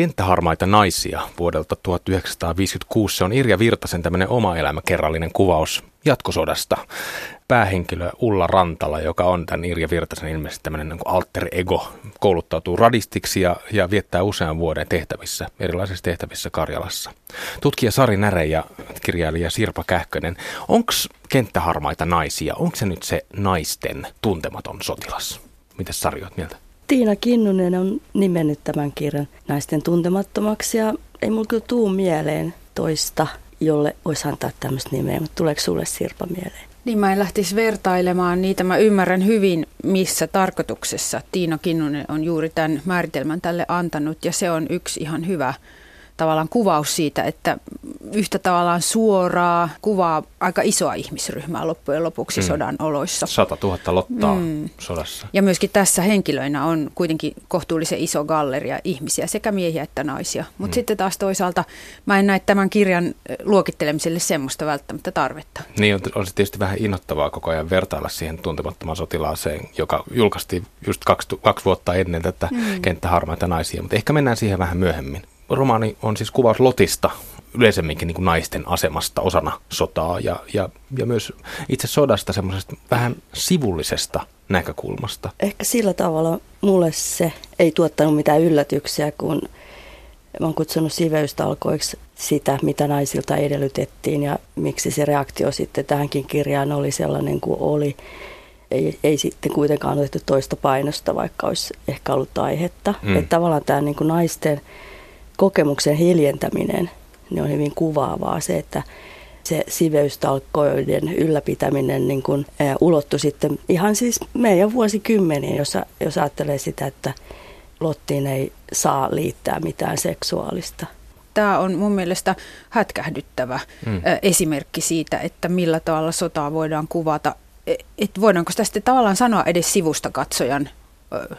Kenttäharmaita naisia vuodelta 1956. Se on Irja Virtasen tämmöinen oma elämäkerrallinen kuvaus jatkosodasta. Päähenkilö Ulla Rantala, joka on tämän Irja Virtasen ilmeisesti tämmöinen niin kuin alter ego, kouluttautuu radistiksi ja viettää usean vuoden tehtävissä, erilaisissa tehtävissä Karjalassa. Tutkija Sari Näre ja kirjailija Sirpa Kähkönen. Onko Kenttäharmaita naisia, onko se nyt se naisten tuntematon sotilas? Mites Sari, oot mieltä? Tiina Kinnunen on nimennyt tämän kirjan naisten tuntemattomaksi ja ei mulla kyllä tuu mieleen toista, jolle voisi antaa tämmöistä nimeä, mutta tuleeko sulle Sirpa mieleen? Niin mä en lähtisi vertailemaan niitä. Mä ymmärrän hyvin, missä tarkoituksessa Tiina Kinnunen on juuri tämän määritelmän tälle antanut ja se on yksi ihan hyvä tavallaan kuvaus siitä, että yhtä tavallaan suoraa kuvaa aika isoa ihmisryhmää loppujen lopuksi sodan oloissa. 100 000 lottaa sodassa. Ja myöskin tässä henkilöinä on kuitenkin kohtuullisen iso galleria ihmisiä, sekä miehiä että naisia. Mutta sitten taas toisaalta mä en näe tämän kirjan luokittelemiselle semmoista välttämättä tarvetta. Niin on se tietysti vähän innoittavaa koko ajan vertailla siihen tuntemattomaan sotilaaseen, joka julkaistiin just kaksi vuotta ennen tätä Kenttäharmaita naisia. Mutta ehkä mennään siihen vähän myöhemmin. Romaani on siis kuvaus lotista, yleisemminkin niin kuin naisten asemasta osana sotaa ja myös itse sodasta semmoisesta vähän sivullisesta näkökulmasta. Ehkä sillä tavalla mulle se ei tuottanut mitään yllätyksiä, kun mä oon kutsunut siveystalkoiksi sitä, mitä naisilta edellytettiin ja miksi se reaktio sitten tähänkin kirjaan oli sellainen kuin oli. Ei sitten kuitenkaan otettu toista painosta, vaikka olisi ehkä ollut aihetta. Että tavallaan tämä niin kuin naisten kokemuksen hiljentäminen, niin on hyvin kuvaavaa se, että se siveystalkoiden ylläpitäminen niin kuin ulottui sitten ihan siis meidän vuosikymmeniin, jos ajattelee sitä, että lottiin ei saa liittää mitään seksuaalista. Tämä on mun mielestä hätkähdyttävä esimerkki siitä, että millä tavalla sotaa voidaan kuvata. Et voidaanko sitä sitten tavallaan sanoa edes sivusta katsojan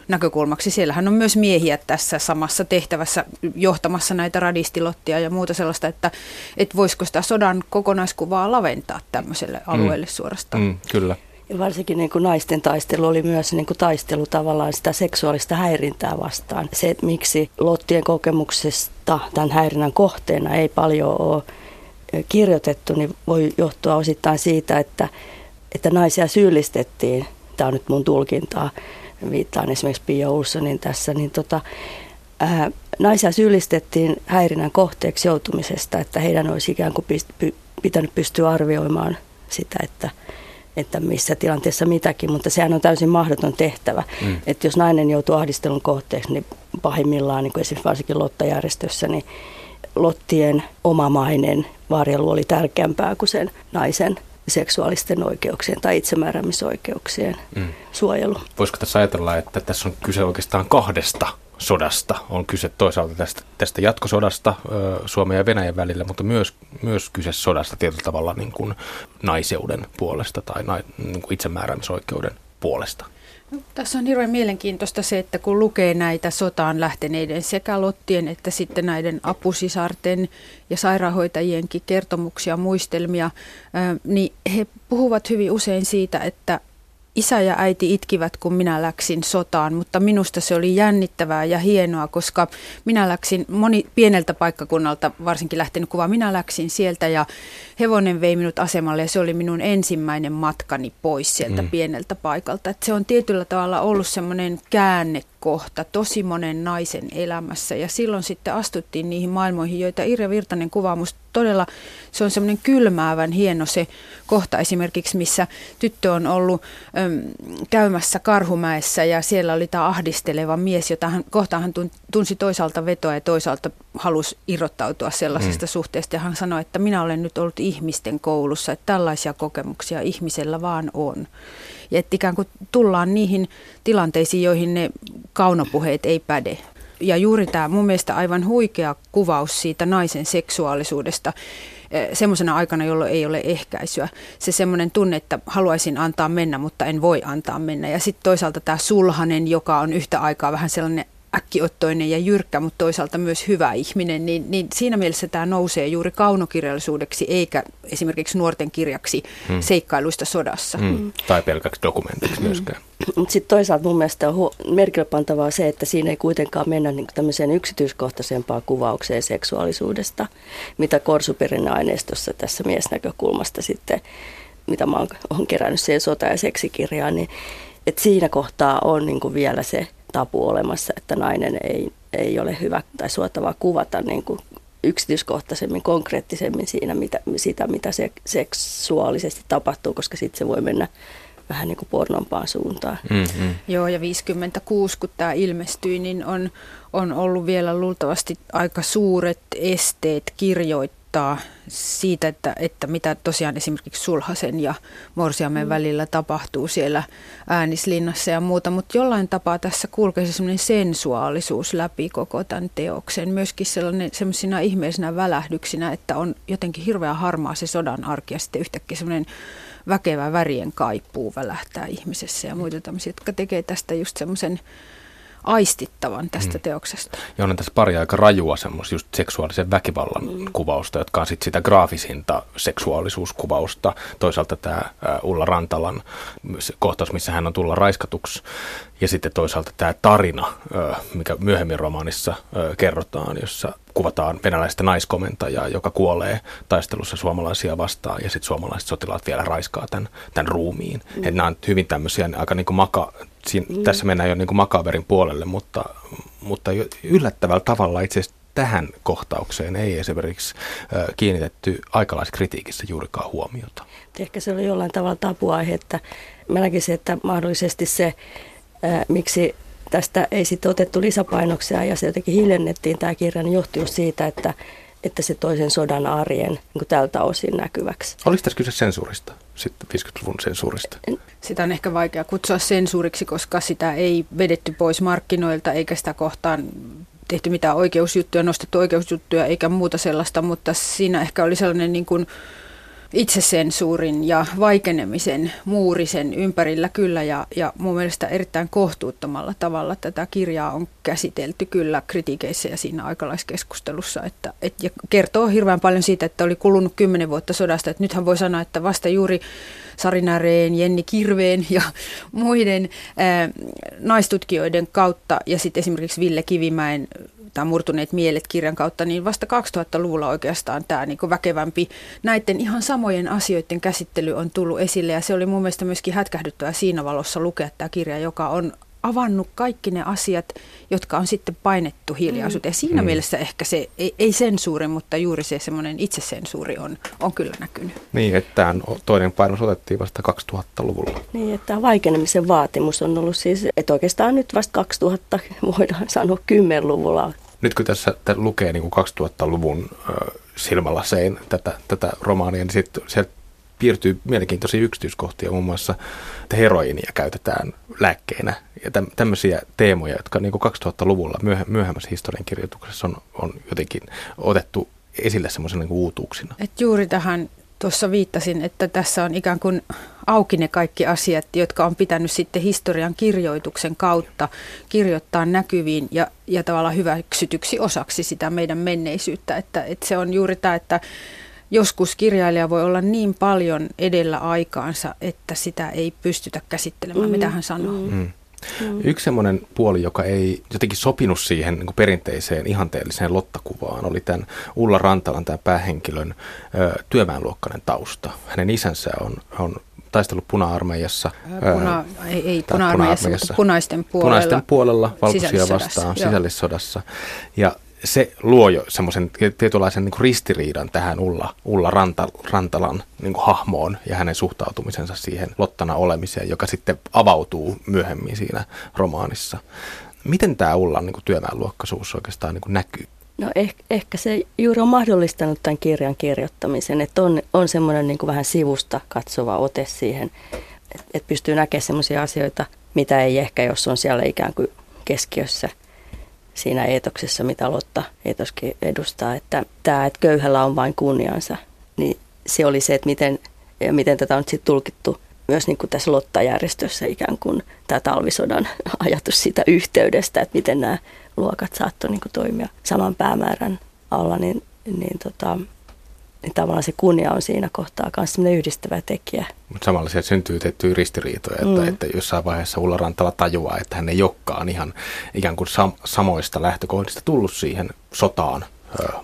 näkökulmaksi. Siellähän on myös miehiä tässä samassa tehtävässä johtamassa näitä radistilottia ja muuta sellaista, että voisiko sitä sodan kokonaiskuvaa laventaa tämmöiselle alueelle suorastaan. Kyllä. Ja varsinkin niin kuin naisten taistelu oli myös niin kuin taistelu tavallaan sitä seksuaalista häirintää vastaan. Se, että miksi lottien kokemuksesta tämän häirinnän kohteena ei paljon ole kirjoitettu, niin voi johtua osittain siitä, että naisia syyllistettiin. Tämä on nyt mun tulkintaa. Viittaan esimerkiksi Pia Olssonin tässä, niin naisia syyllistettiin häirinnän kohteeksi joutumisesta, että heidän olisi ikään kuin pitänyt pystyä arvioimaan sitä, että missä tilanteessa mitäkin, mutta sehän on täysin mahdoton tehtävä. Että jos nainen joutuu ahdistelun kohteeksi, niin pahimmillaan, niin kuin esimerkiksi varsinkin lottajärjestössä, niin lottien omamainen varjelu oli tärkeämpää kuin sen naisen seksuaalisten oikeuksien tai itsemääräämisoikeuksien suojelu. Voisiko tässä ajatella, että tässä on kyse oikeastaan kahdesta sodasta? On kyse toisaalta tästä jatkosodasta Suomen ja Venäjän välillä, mutta myös kyse sodasta tietyllä tavalla niin kuin naiseuden puolesta tai niin kuin itsemääräämisoikeuden puolesta. No, tässä on hirveän mielenkiintoista se, että kun lukee näitä sotaan lähteneiden sekä lottien että sitten näiden apusisarten ja sairaanhoitajienkin kertomuksia, muistelmia, niin he puhuvat hyvin usein siitä, että isä ja äiti itkivät, kun minä läksin sotaan, mutta minusta se oli jännittävää ja hienoa, koska minä läksin moni pieneltä paikkakunnalta, varsinkin lähtenyt kuva, minä läksin sieltä ja hevonen vei minut asemalle ja se oli minun ensimmäinen matkani pois sieltä pieneltä paikalta. Et se on tietyllä tavalla ollut semmoinen käännekohta tosi monen naisen elämässä ja silloin sitten astuttiin niihin maailmoihin, joita Irja Virtanen kuvaa musta. Todella se on semmoinen kylmäävän hieno se kohta esimerkiksi, missä tyttö on ollut käymässä Karhumäessä ja siellä oli tämä ahdisteleva mies, jota hän tunsi toisaalta vetoa ja toisaalta halusi irrottautua sellaisesta suhteesta. Ja hän sanoi, että minä olen nyt ollut ihmisten koulussa, että tällaisia kokemuksia ihmisellä vaan on. Ja että ikään kuin tullaan niihin tilanteisiin, joihin ne kaunopuheet ei päde. Ja juuri tämä mun mielestä aivan huikea kuvaus siitä naisen seksuaalisuudesta semmoisena aikana, jolloin ei ole ehkäisyä. Se semmoinen tunne, että haluaisin antaa mennä, mutta en voi antaa mennä. Ja sitten toisaalta tämä sulhanen, joka on yhtä aikaa vähän sellainen äkkiottoinen ja jyrkkä, mutta toisaalta myös hyvä ihminen, niin siinä mielessä tämä nousee juuri kaunokirjallisuudeksi, eikä esimerkiksi nuorten kirjaksi seikkailuista sodassa. Tai pelkäksi dokumentiksi myöskään. Mutta sitten toisaalta mun mielestä on merkille pantavaa se, että siinä ei kuitenkaan mennä niinku tämmöiseen yksityiskohtaisempaan kuvaukseen seksuaalisuudesta, mitä Korsuperin aineistossa tässä miesnäkökulmasta sitten, mitä mä oon kerännyt siihen sota- ja seksikirjaan, niin et siinä kohtaa on niinku vielä se tabu olemassa, että nainen ei ole hyvä tai suotavaa kuvata niin kuin yksityiskohtaisemmin, konkreettisemmin siinä, mitä se seksuaalisesti tapahtuu, koska sitten se voi mennä vähän niin kuin pornompaan suuntaan. Mm-hmm. Joo, ja 56, kun tämä ilmestyi, niin on ollut vielä luultavasti aika suuret esteet kirjoittaa siitä, että mitä tosiaan esimerkiksi Sulhasen ja Morsiamen välillä tapahtuu siellä Äänislinnassa ja muuta, mutta jollain tapaa tässä kulkee semmoinen sensuaalisuus läpi koko tämän teoksen, myöskin semmoisina ihmeellisinä välähdyksinä, että on jotenkin hirveän harmaa se sodan arki ja sitten yhtäkkiä semmoinen väkevä värien kaipuu välähtää ihmisessä ja muita tämmöisiä, jotka tekee tästä just semmoisen aistittavan tästä teoksesta. Ja on tässä pari aika rajua semmoista just seksuaalisen väkivallan kuvausta, jotka on sitten sitä graafisinta seksuaalisuuskuvausta. Toisaalta tämä Ulla Rantalan kohtaus, missä hän on tullut raiskatuksi. Ja sitten toisaalta tämä tarina, mikä myöhemmin romaanissa kerrotaan, jossa kuvataan venäläistä naiskomentajaa, joka kuolee taistelussa suomalaisia vastaan, ja sitten suomalaiset sotilaat vielä raiskaa tämän ruumiin. Että nämä on hyvin tämmöisiä aika niin kuin tässä mennään jo niin kuin makaverin puolelle, mutta yllättävällä tavalla itse asiassa tähän kohtaukseen ei esimerkiksi kiinnitetty aikalaiskritiikissä juurikaan huomiota. Ehkä se oli jollain tavalla tabuaihe, että mä näkisin, että mahdollisesti se, miksi tästä ei sitten otettu lisäpainoksia ja se jotenkin hiljennettiin tämä kirja, niin johtuu siitä, että se toisen sodan arjen niin tältä osin näkyväksi. Oliko tässä kyse sensuurista, sitten 50-luvun sensuurista? Sitä on ehkä vaikea kutsua sensuuriksi, koska sitä ei vedetty pois markkinoilta eikä sitä kohtaan tehty mitään oikeusjuttuja, nostettu oikeusjuttuja eikä muuta sellaista, mutta siinä ehkä oli sellainen niin kuin itsesensuurin ja vaikenemisen muurisen ympärillä kyllä, ja mun mielestä erittäin kohtuuttomalla tavalla tätä kirjaa on käsitelty kyllä kritiikeissä ja siinä aikalaiskeskustelussa, ja kertoo hirveän paljon siitä, että oli kulunut 10 vuotta sodasta, että nythän voi sanoa, että vasta juuri Sari Näreen, Jenni Kirveen ja muiden naistutkijoiden kautta, ja sitten esimerkiksi Ville Kivimäen tai Murtuneet mielet kirjan kautta, niin vasta 2000-luvulla oikeastaan tämä niin kuin väkevämpi näiden ihan samojen asioiden käsittely on tullut esille, ja se oli mun mielestä myöskin hätkähdyttävää siinä valossa lukea tämä kirja, joka on avannut kaikki ne asiat, jotka on sitten painettu hiljaisuuteen. Siinä mielessä ehkä se, ei sensuuri, mutta juuri se semmoinen itsesensuuri on kyllä näkynyt. Niin, että tämän toinen painos otettiin vasta 2000-luvulla. Niin, että tämä vaikenemisen vaatimus on ollut siis, että oikeastaan nyt vasta 2000, voidaan sanoa 10-luvulla. Nyt kun tässä lukee niin kuin 2000-luvun silmälasein tätä romaania, niin sitten se piirtyy mielenkiintoisia yksityiskohtia, muun muassa, että heroiinia käytetään lääkkeinä ja tämmöisiä teemoja, jotka niin kuin 2000-luvulla myöhemmässä historiankirjoituksessa on jotenkin otettu esille semmoisena niin uutuuksina. Et juuri tähän tuossa viittasin, että tässä on ikään kuin auki ne kaikki asiat, jotka on pitänyt sitten historian kirjoituksen kautta kirjoittaa näkyviin ja tavallaan hyväksytyksi osaksi sitä meidän menneisyyttä, että se on juuri tämä, että joskus kirjailija voi olla niin paljon edellä aikaansa, että sitä ei pystytä käsittelemään, mitä hän sanoo. Yksi semmoinen puoli, joka ei jotenkin sopinut siihen niin kuin perinteiseen ihanteelliseen lottakuvaan, oli tämän Ulla Rantalan, tämän päähenkilön työväenluokkainen tausta. Hänen isänsä on taistellut puna-armeijassa. Ei puna-armeijassa, punaisten puolella valkoisia vastaan sisällissodassa. Ja se luo jo semmoisen tietynlaisen niin kuin ristiriidan tähän Ulla Rantalan niin kuin hahmoon ja hänen suhtautumisensa siihen Lottana olemiseen, joka sitten avautuu myöhemmin siinä romaanissa. Miten tämä Ullan niin kuin työväenluokkaisuus oikeastaan niin kuin näkyy? No ehkä se juuri on mahdollistanut tämän kirjan kirjoittamisen, että on semmoinen niin kuin vähän sivusta katsova ote siihen, että pystyy näkemään semmoisia asioita, mitä ei ehkä, jos on siellä ikään kuin keskiössä siinä eetoksessa, mitä Lotta eetoskin edustaa, että tämä, että köyhällä on vain kunniansa, niin se oli se, että miten tätä on sitten tulkittu myös niin kuin tässä Lotta-järjestössä ikään kuin tämä talvisodan ajatus siitä yhteydestä, että miten nämä luokat saattoi niin kuin toimia saman päämäärän alla, niin tavallaan se kunnia on siinä kohtaa myös sellainen yhdistävä tekijä. Mutta samalla sieltä syntyy tiettyjä ristiriitoja, että jossain vaiheessa Ulla Rantala tajuaa, että hän ei olekaan ihan ikään kuin samoista lähtökohdista tullut siihen sotaan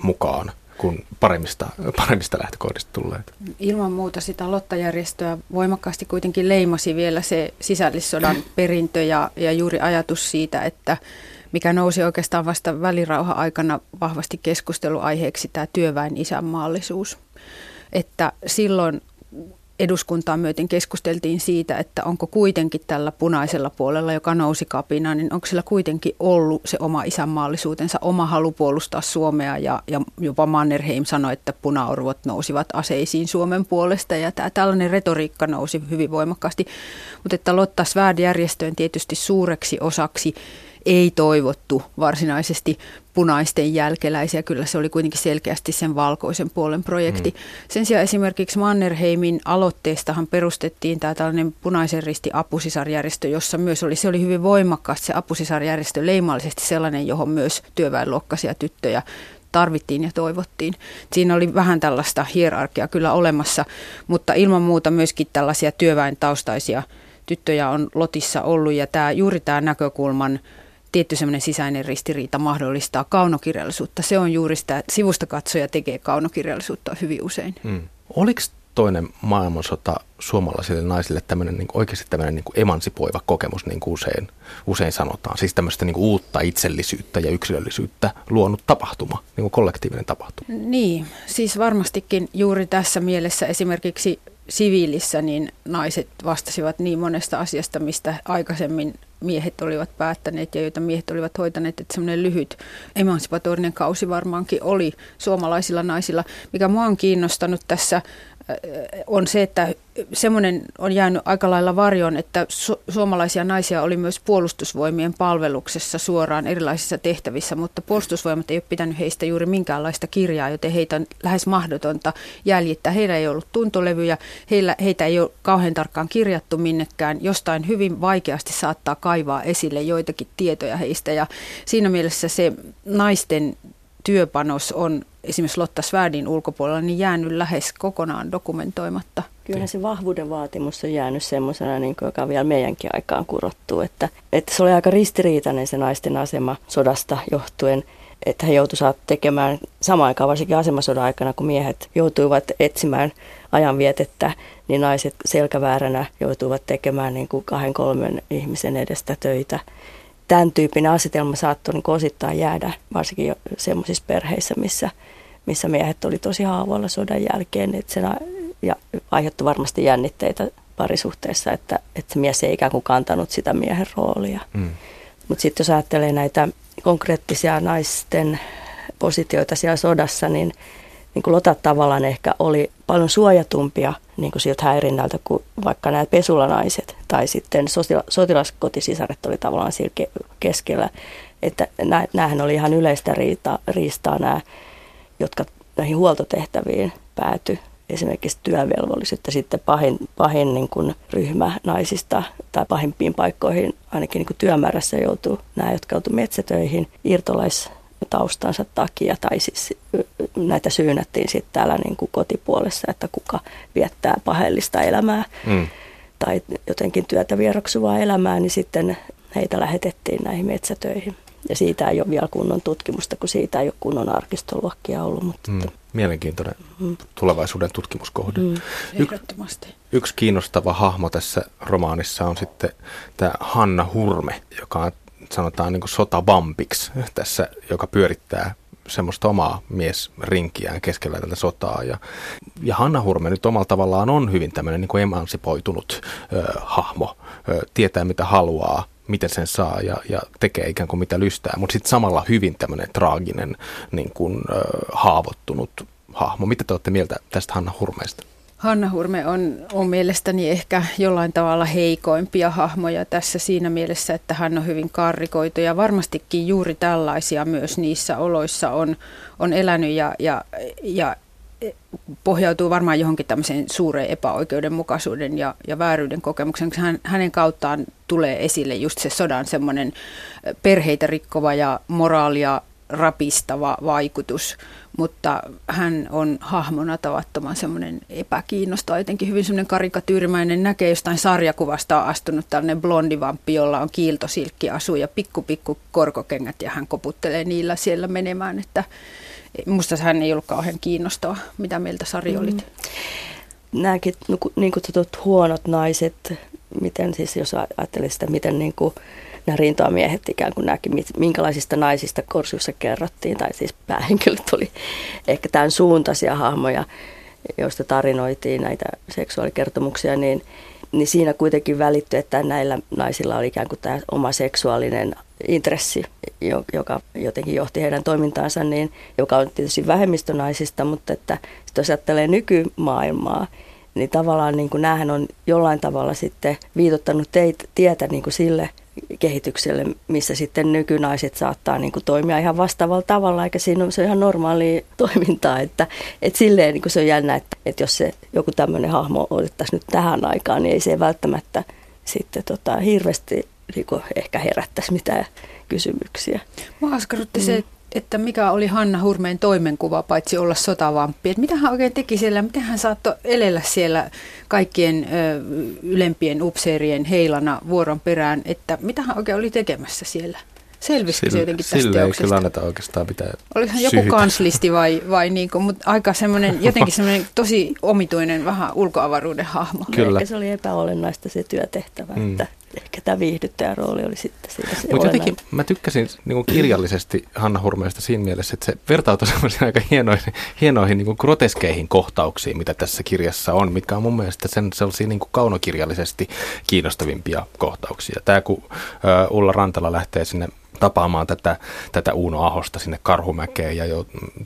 mukaan kuin paremmista lähtökohdista tulleet. Ilman muuta sitä Lotta-järjestöä voimakkaasti kuitenkin leimasi vielä se sisällissodan perintö ja juuri ajatus siitä, että mikä nousi oikeastaan vasta välirauha-aikana vahvasti keskusteluaiheeksi tämä työväen isänmaallisuus. Että silloin eduskuntaan myöten keskusteltiin siitä, että onko kuitenkin tällä punaisella puolella, joka nousi kapinaan, niin onko sillä kuitenkin ollut se oma isänmaallisuutensa, oma halu puolustaa Suomea ja jopa Mannerheim sanoi, että punaorvot nousivat aseisiin Suomen puolesta ja tällainen retoriikka nousi hyvin voimakkaasti, mutta että Lotta Svärd-järjestöön tietysti suureksi osaksi ei toivottu varsinaisesti punaisten jälkeläisiä, kyllä se oli kuitenkin selkeästi sen valkoisen puolen projekti. Sen sijaan esimerkiksi Mannerheimin aloitteestahan perustettiin tämä tällainen punaisen risti apusisarjärjestö, jossa myös se oli hyvin voimakkaasti se apusisarjärjestö leimallisesti sellainen, johon myös työväenluokkaisia tyttöjä tarvittiin ja toivottiin. Siinä oli vähän tällaista hierarkiaa kyllä olemassa, mutta ilman muuta myöskin tällaisia työväen taustaisia tyttöjä on Lotissa ollut ja juuri tämä näkökulman tietty semmoinen sisäinen ristiriita mahdollistaa kaunokirjallisuutta. Se on juuri sitä, että sivustakatsoja tekee kaunokirjallisuutta hyvin usein. Oliko toinen maailmansota suomalaisille naisille oikeasti tämmöinen emansipoiva kokemus, niin kuin usein sanotaan? Siis tämmöistä niin kuin uutta itsellisyyttä ja yksilöllisyyttä luonut tapahtuma, niin kuin kollektiivinen tapahtuma. Niin, siis varmastikin juuri tässä mielessä esimerkiksi siviilissä niin naiset vastasivat niin monesta asiasta, mistä aikaisemmin miehet olivat päättäneet ja joita miehet olivat hoitaneet, että semmoinen lyhyt emansipatorinen kausi varmaankin oli suomalaisilla naisilla. Mikä mua on kiinnostanut tässä on se, että semmoinen on jäänyt aika lailla varjoon, että suomalaisia naisia oli myös puolustusvoimien palveluksessa suoraan erilaisissa tehtävissä, mutta puolustusvoimat ei ole pitänyt heistä juuri minkäänlaista kirjaa, joten heitä on lähes mahdotonta jäljittää. Heillä ei ollut tuntolevyjä, heitä ei ole kauhean tarkkaan kirjattu minnekään. Jostain hyvin vaikeasti saattaa kaivaa esille joitakin tietoja heistä ja siinä mielessä se naisten työpanos on esimerkiksi Lotta Svärdin ulkopuolella niin jäänyt lähes kokonaan dokumentoimatta. Kyllä se vahvuuden vaatimus on jäänyt semmoisena, niin kuin, joka vielä meidänkin aikaan kurottuu. Että se oli aika ristiriitainen se naisten asema sodasta johtuen, että he joutuivat tekemään samaan aikaan, varsinkin asemasodan aikana, kun miehet joutuivat etsimään ajanvietettä, niin naiset selkävääränä joutuivat tekemään niin kuin 2-3 ihmisen edestä töitä. Tämän tyyppinen asetelma saattoi niin osittain jäädä, varsinkin sellaisissa perheissä, missä miehet oli tosi haavoilla sodan jälkeen. Että se aiheutti varmasti jännitteitä parisuhteessa, että se mies ei ikään kuin kantanut sitä miehen roolia. Mutta sitten jos ajattelee näitä konkreettisia naisten positioita siellä sodassa, niin kuin Lotat tavallaan ehkä oli paljon suojatumpia niin kuin siltä häirinnältä kuin vaikka nämä pesulanaiset tai sitten sotilaskotisisaret oli tavallaan siellä keskellä. Että näähän oli ihan yleistä riistaa nämä, jotka näihin huoltotehtäviin päätyi. Esimerkiksi työvelvolliset ja sitten pahin niin kuin ryhmä naisista tai pahimpiin paikkoihin ainakin niin kuin työmäärässä joutuu nämä, jotka joutuivat metsätöihin irtolaistaustansa takia tai siis näitä syynättiin sitten täällä niin kuin kotipuolessa, että kuka viettää pahellista elämää tai jotenkin työtä vieroksuvaa elämää, niin sitten heitä lähetettiin näihin metsätöihin. Ja siitä ei ole vielä kunnon tutkimusta, kun siitä ei ole kunnon arkistoluokkia ollut. Mutta mielenkiintoinen tulevaisuuden tutkimuskohde. Ehdottomasti. Yksi kiinnostava hahmo tässä romaanissa on sitten tämä Hanna Hurme, joka on, sanotaan niin kuin sotavampiksi tässä, joka pyörittää semmoista omaa miesrinkiään keskellä tätä sotaa. Ja Hanna Hurme nyt omalla tavallaan on hyvin tämmöinen niin kuin emansipoitunut hahmo, tietää mitä haluaa, miten sen saa ja tekee ikään kuin mitä lystää, mutta sitten samalla hyvin tämmöinen traaginen, niin kuin, haavoittunut hahmo. Mitä te olette mieltä tästä Hanna Hurmeesta? Hanna Hurme on mielestäni ehkä jollain tavalla heikoimpia hahmoja tässä siinä mielessä, että hän on hyvin karrikoitu ja varmastikin juuri tällaisia myös niissä oloissa on elänyt ja pohjautuu varmaan johonkin tämmöiseen suureen epäoikeudenmukaisuuden ja vääryyden kokemuksen. Hänen kauttaan tulee esille just se sodan semmoinen perheitä rikkova ja moraalia rapistava vaikutus, mutta hän on hahmona tavattoman semmoinen epäkiinnostava, jotenkin hyvin semmoinen karikatyyrimäinen, näkee jostain sarjakuvasta astunut tällainen blondivamppi, jolla on kiiltosilkkiasu ja pikku korkokengät ja hän koputtelee niillä siellä menemään, että musta hän ei ollut kauhean kiinnostava. Mitä mieltä Sari olit? Nämäkin niin kutsutut huonot naiset, miten siis jos ajattelee sitä, miten niin kuin nämä rintamiehet ikään kuin nämäkin, minkälaisista naisista Korsiussa kerrottiin, tai siis päähenkilöt oli ehkä tämän suuntaisia hahmoja, joista tarinoitiin näitä seksuaalikertomuksia, niin siinä kuitenkin välittyi, että näillä naisilla oli ikään kuin tämä oma seksuaalinen intressi, joka jotenkin johti heidän toimintaansa, niin, joka on tietysti vähemmistönaisista, mutta että jos ajattelee nykymaailmaa, niin tavallaan niin kuin näähän on jollain tavalla sitten viitottanut tietä niin kuin sille kehitykselle, missä sitten nykynaiset saattaa niin kuin toimia ihan vastaavalla tavalla, eikä siinä on, se on ihan normaalia toimintaa, että silleen niin kuin se on jännä, että jos se joku tämmöinen hahmo otettaisiin nyt tähän aikaan, niin ei se välttämättä sitten hirveästi niin kuin ehkä herättäisi mitään kysymyksiä. Mä askarrutti se, että mikä oli Hanna Hurmeen toimenkuva paitsi olla sotavamppi. Mitä hän oikein teki siellä, miten hän saattoi elellä siellä kaikkien ylempien upseerien heilana vuoron perään, että mitä hän oikein oli tekemässä siellä? Selvisikö se jotenkin tästä teoksesta? Sille ei kyllä anneta oikeastaan pitää Oliko joku kanslisti vai niin kuin, mutta aika semmoinen, jotenkin semmoinen tosi omituinen vähän ulkoavaruuden hahmo. Kyllä. Ehkä se oli epäolennaista se työtehtävä, että ehkä tämä viihdyttäjän rooli oli sitten siinä. Mutta jotenkin mä tykkäsin niin kirjallisesti Hanna Hurmeesta siinä mielessä, että se vertautui semmoisiin aika hienoihin niin groteskeihin kohtauksiin, mitä tässä kirjassa on, mitkä on mun mielestä sellaisia niin kaunokirjallisesti kiinnostavimpia kohtauksia. Tämä kun Ulla Rantala lähtee sinne tapaamaan tätä Uuno Ahosta sinne Karhumäkeen ja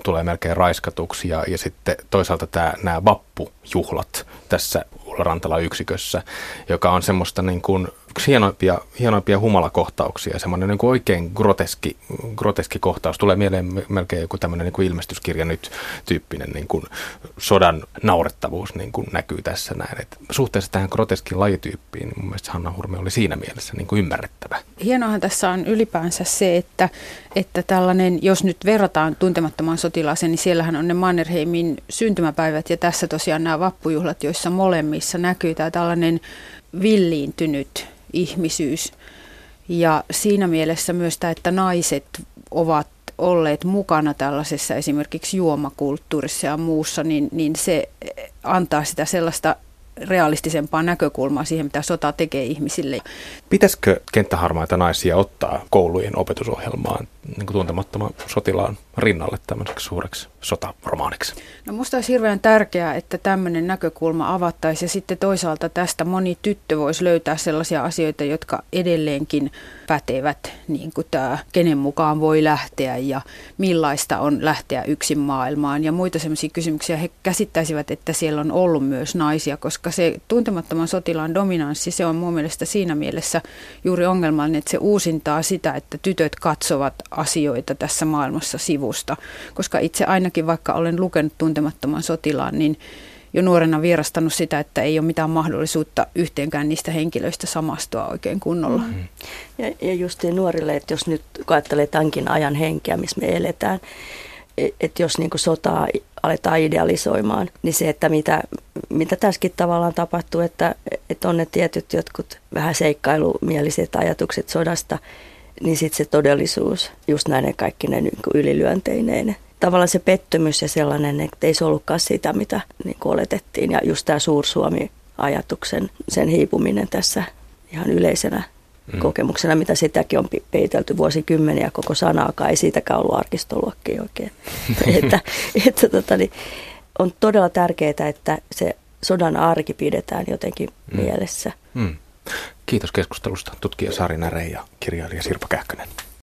tulee melkein raiskatuksi ja sitten toisaalta nämä vappujuhlat tässä Ulla Rantala-yksikössä, joka on semmoista niin kuin hienoimpia humalakohtauksia, semmoinen niin kuin oikein groteski kohtaus. Tulee mieleen melkein joku tämmöinen niin kuin ilmestyskirja nyt -tyyppinen niin kuin sodan naurettavuus niin kuin näkyy tässä näin. Et suhteessa tähän groteskin lajityyppiin niin mun mielestä Hanna Hurme oli siinä mielessä niin kuin ymmärrettävä. Hienoahan tässä on ylipäänsä se, että tällainen, jos nyt verrataan Tuntemattomaan sotilaaseen, niin siellähän on ne Mannerheimin syntymäpäivät ja tässä tosiaan nämä vappujuhlat, joissa molemmissa näkyy tämä tällainen villiintynyt ihmisyys ja siinä mielessä myös tämä, että naiset ovat olleet mukana tällaisessa esimerkiksi juomakulttuurissa ja muussa, niin se antaa sitä sellaista realistisempaa näkökulmaa siihen, mitä sota tekee ihmisille. Pitäisikö Kenttäharmaita naisia ottaa koulujen opetusohjelmaan niin kuin Tuntemattoman sotilaan rinnalle tämmöiseksi suureksi sotaromaaniksi? No musta olisi hirveän tärkeää, että tämmöinen näkökulma avattaisiin ja sitten toisaalta tästä moni tyttö voisi löytää sellaisia asioita, jotka edelleenkin pätevät, niin kuin tämä kenen mukaan voi lähteä ja millaista on lähteä yksin maailmaan ja muita sellaisia kysymyksiä. He käsittäisivät, että siellä on ollut myös naisia, koska se Tuntemattoman sotilaan dominanssi, se on mun mielestä siinä mielessä juuri ongelmallinen, että se uusintaa sitä, että tytöt katsovat asioita tässä maailmassa sivusta, koska itse ainakin vaikka olen lukenut Tuntemattoman sotilaan, niin jo nuorena vierastanut sitä, että ei ole mitään mahdollisuutta yhteenkään niistä henkilöistä samastua oikein kunnolla. Mm-hmm. Ja just nuorille, että jos nyt ajattelee tämänkin ajan henkeä, missä me eletään, että jos niin kuin sotaa aletaan idealisoimaan, niin se, että mitä tässäkin tavallaan tapahtuu, että on ne tietyt jotkut vähän seikkailumielisät ajatukset sodasta, niin sitten se todellisuus, just näin kaikki ne niin kuin ylilyönteineen. Tavallaan se pettymys ja sellainen, että ei se ollutkaan sitä, mitä niin kuin oletettiin. Ja just tämä Suur-Suomi-ajatuksen, sen hiipuminen tässä ihan yleisenä kokemuksena, mitä sitäkin on peitelty vuosikymmeniä koko sanaakaan. Ei siitäkään ollut arkistoluokkia oikein. Niin on todella tärkeää, että se sodan arki pidetään jotenkin mielessä. Kiitos keskustelusta tutkija Sari Näre ja kirjailija Sirpa Kähkönen.